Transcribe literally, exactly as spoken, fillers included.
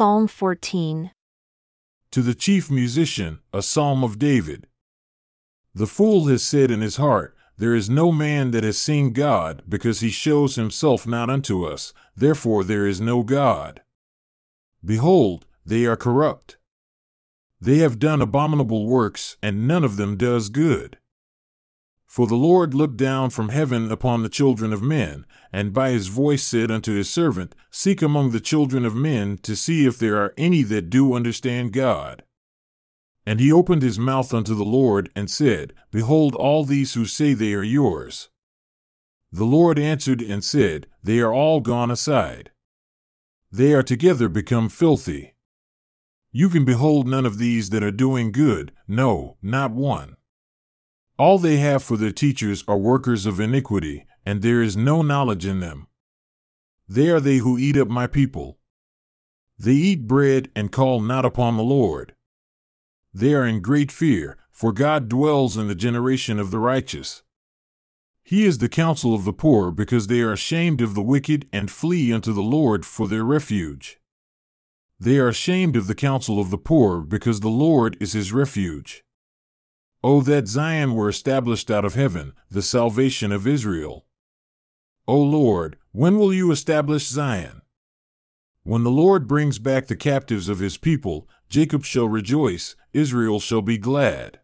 Psalm fourteen. To the chief musician, a psalm of David. The fool has said in his heart, there is no man that has seen God, because he shows himself not unto us, therefore there is no God. Behold, they are corrupt. They have done abominable works, and none of them does good. For the Lord looked down from heaven upon the children of men, and by his voice said unto his servant, Seek among the children of men to see if there are any that do understand God. And he opened his mouth unto the Lord, and said, Behold, all these who say they are yours. The Lord answered and said, They are all gone aside. They are together become filthy. You can behold none of these that are doing good, no, not one. All they have for their teachers are workers of iniquity, and there is no knowledge in them. They are they who eat up my people. They eat bread and call not upon the Lord. They are in great fear, for God dwells in the generation of the righteous. He is the counsel of the poor, because they are ashamed of the wicked and flee unto the Lord for their refuge. They are ashamed of the counsel of the poor, because the Lord is his refuge. O that Zion were established out of heaven, the salvation of Israel! O Lord, when will you establish Zion? When the Lord brings back the captives of his people, Jacob shall rejoice, Israel shall be glad.